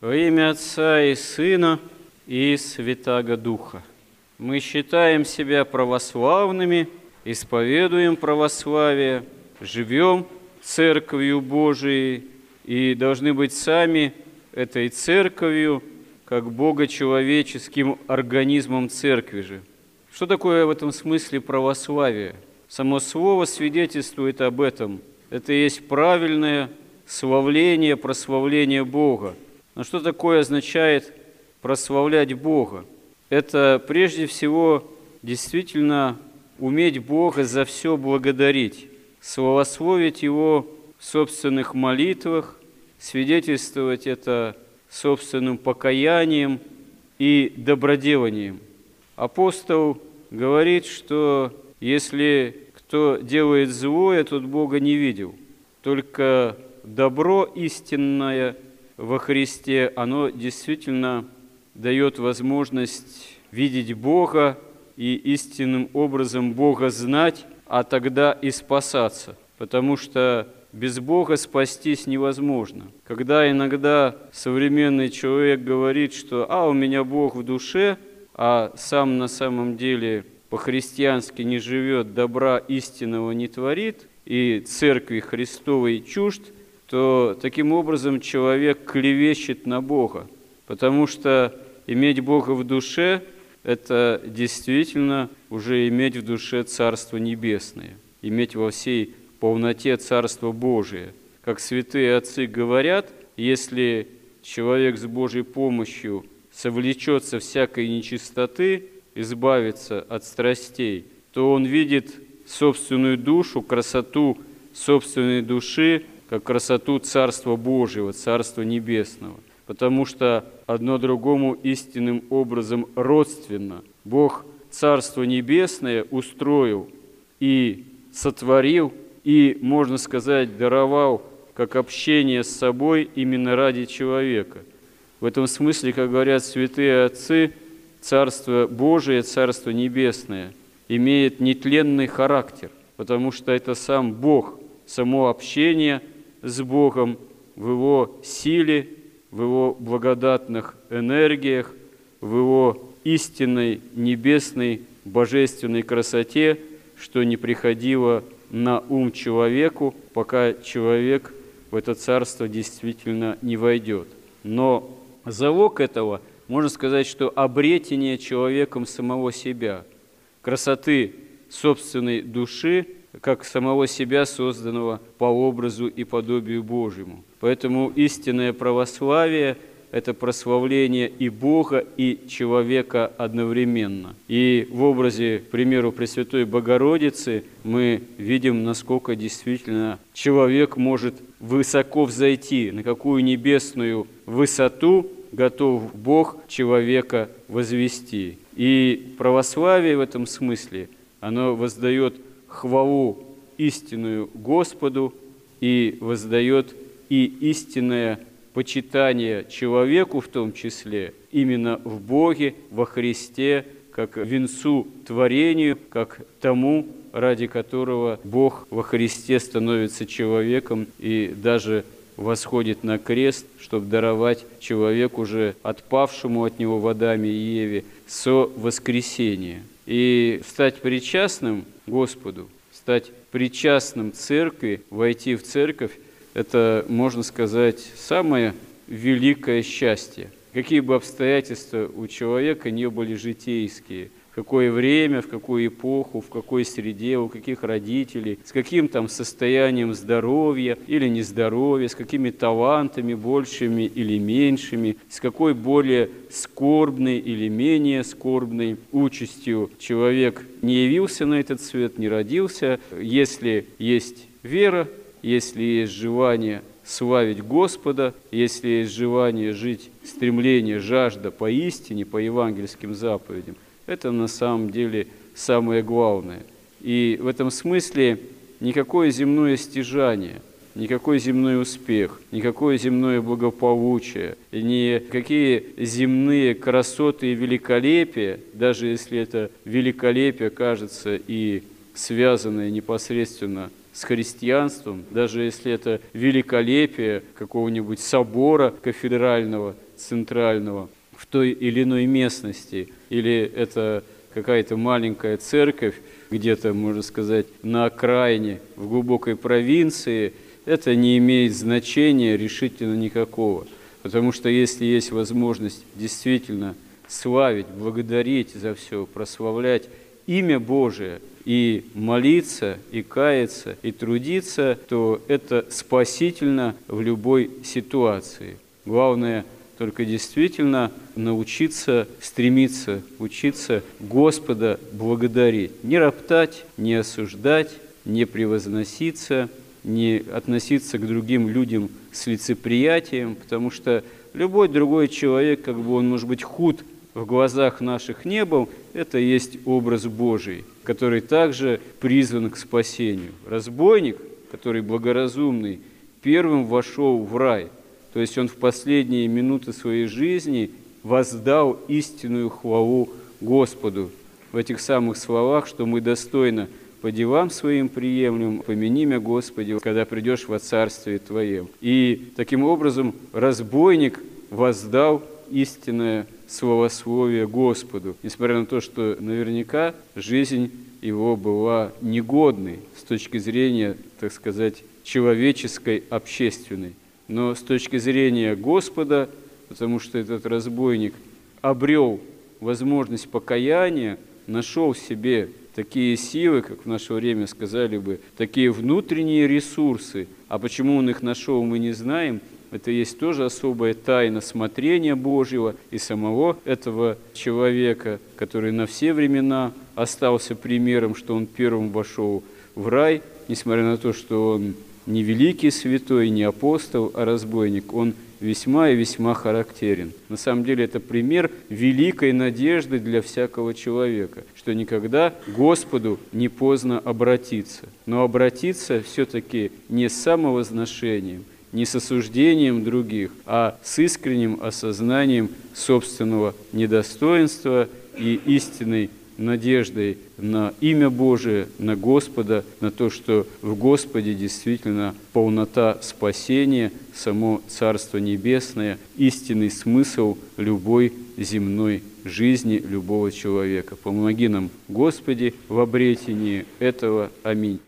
Во имя Отца и Сына и Святаго Духа. Мы считаем себя православными, исповедуем православие, живем Церковью Божией и должны быть сами этой Церковью, как богочеловеческим организмом Церкви же. Что такое в этом смысле православие? Само слово свидетельствует об этом. Это и есть правильное славление, прославление Бога. Но что такое означает прославлять Бога? Это прежде всего действительно уметь Бога за все благодарить, славословить Его в собственных молитвах, свидетельствовать это собственным покаянием и доброделанием. Апостол говорит, что если кто делает злое, тот Бога не видел, только добро истинное во Христе, оно действительно дает возможность видеть Бога и истинным образом Бога знать, а тогда и спасаться, потому что без Бога спастись невозможно. Когда иногда современный человек говорит, что у меня Бог в душе, а сам на самом деле по-христиански не живет, добра истинного не творит и Церкви Христовой чужд, то таким образом человек клевещет на Бога, потому что иметь Бога в душе – это действительно уже иметь в душе Царство Небесное, иметь во всей полноте Царство Божие. Как святые отцы говорят, если человек с Божьей помощью совлечется всякой нечистоты, избавится от страстей, то он видит собственную душу, красоту собственной души, как красоту Царства Божьего, Царства Небесного, потому что одно другому истинным образом родственно. Бог Царство Небесное устроил и сотворил, и, можно сказать, даровал как общение с собой именно ради человека. В этом смысле, как говорят святые отцы, Царство Божие, Царство Небесное имеет нетленный характер, потому что это сам Бог, само общение с Богом, в Его силе, в Его благодатных энергиях, в Его истинной, небесной, божественной красоте, что не приходило на ум человеку, пока человек в это царство действительно не войдет. Но залог этого, можно сказать, что обретение человеком самого себя, красоты собственной души, как самого себя, созданного по образу и подобию Божьему. Поэтому истинное православие – это прославление и Бога, и человека одновременно. И в образе, к примеру, Пресвятой Богородицы мы видим, насколько действительно человек может высоко взойти, на какую небесную высоту готов Бог человека возвести. И православие в этом смысле, оно воздает хвалу истинную Господу и воздает и истинное почитание человеку в том числе именно в Боге, во Христе, как венцу творению, как тому, ради которого Бог во Христе становится человеком и даже восходит на крест, чтобы даровать человеку уже отпавшему от него в Адаме и Еве совоскресение. И стать причастным Господу, стать причастным Церкви, войти в Церковь – это, можно сказать, самое великое счастье. Какие бы обстоятельства у человека не были житейские, в какое время, в какую эпоху, в какой среде, у каких родителей, с каким там состоянием здоровья или нездоровья, с какими талантами большими или меньшими, с какой более скорбной или менее скорбной участью человек не явился на этот свет, не родился. Если есть вера, если есть желание славить Господа, если есть желание жить, стремление, жажда поистине, по евангельским заповедям, это на самом деле самое главное. И в этом смысле никакое земное стяжание, никакой земной успех, никакое земное благополучие, никакие земные красоты и великолепия, даже если это великолепие кажется и связанное непосредственно с христианством, даже если это великолепие какого-нибудь собора кафедрального, центрального в той или иной местности, или это какая-то маленькая церковь где-то, можно сказать, на окраине, в глубокой провинции, это не имеет значения решительно никакого. Потому что если есть возможность действительно славить, благодарить за все, прославлять имя Божие, и молиться, и каяться, и трудиться, то это спасительно в любой ситуации. Главное только действительно научиться, стремиться учиться Господа благодарить. Не роптать, не осуждать, не превозноситься, не относиться к другим людям с лицеприятием, потому что любой другой человек, как бы он, может быть, худ в глазах наших не был, это есть образ Божий, который также призван к спасению. Разбойник, который благоразумный, первым вошел в рай, то есть он в последние минуты своей жизни воздал истинную хвалу Господу. В этих самых словах, что мы достойно по делам своим приемлем, помяни мя, Господи, когда придешь во Царствие Твоем. И таким образом разбойник воздал истинное словословие Господу, несмотря на то, что наверняка жизнь его была негодной с точки зрения, так сказать, человеческой, общественной. Но с точки зрения Господа, потому что этот разбойник обрел возможность покаяния, нашел в себе такие силы, как в наше время сказали бы, такие внутренние ресурсы. А почему он их нашел, мы не знаем. Это есть тоже особая тайна смотрения Божьего и самого этого человека, который на все времена остался примером, что он первым вошел в рай, несмотря на то, что он не великий святой, не апостол, а разбойник. Он весьма и весьма характерен. На самом деле это пример великой надежды для всякого человека, что никогда Господу не поздно обратиться. Но обратиться все-таки не с самовозношением, не с осуждением других, а с искренним осознанием собственного недостоинства и истинной надеждой на имя Божие, на Господа, на то, что в Господе действительно полнота спасения, само Царство Небесное, истинный смысл любой земной жизни любого человека. Помоги нам, Господи, в обретении этого. Аминь.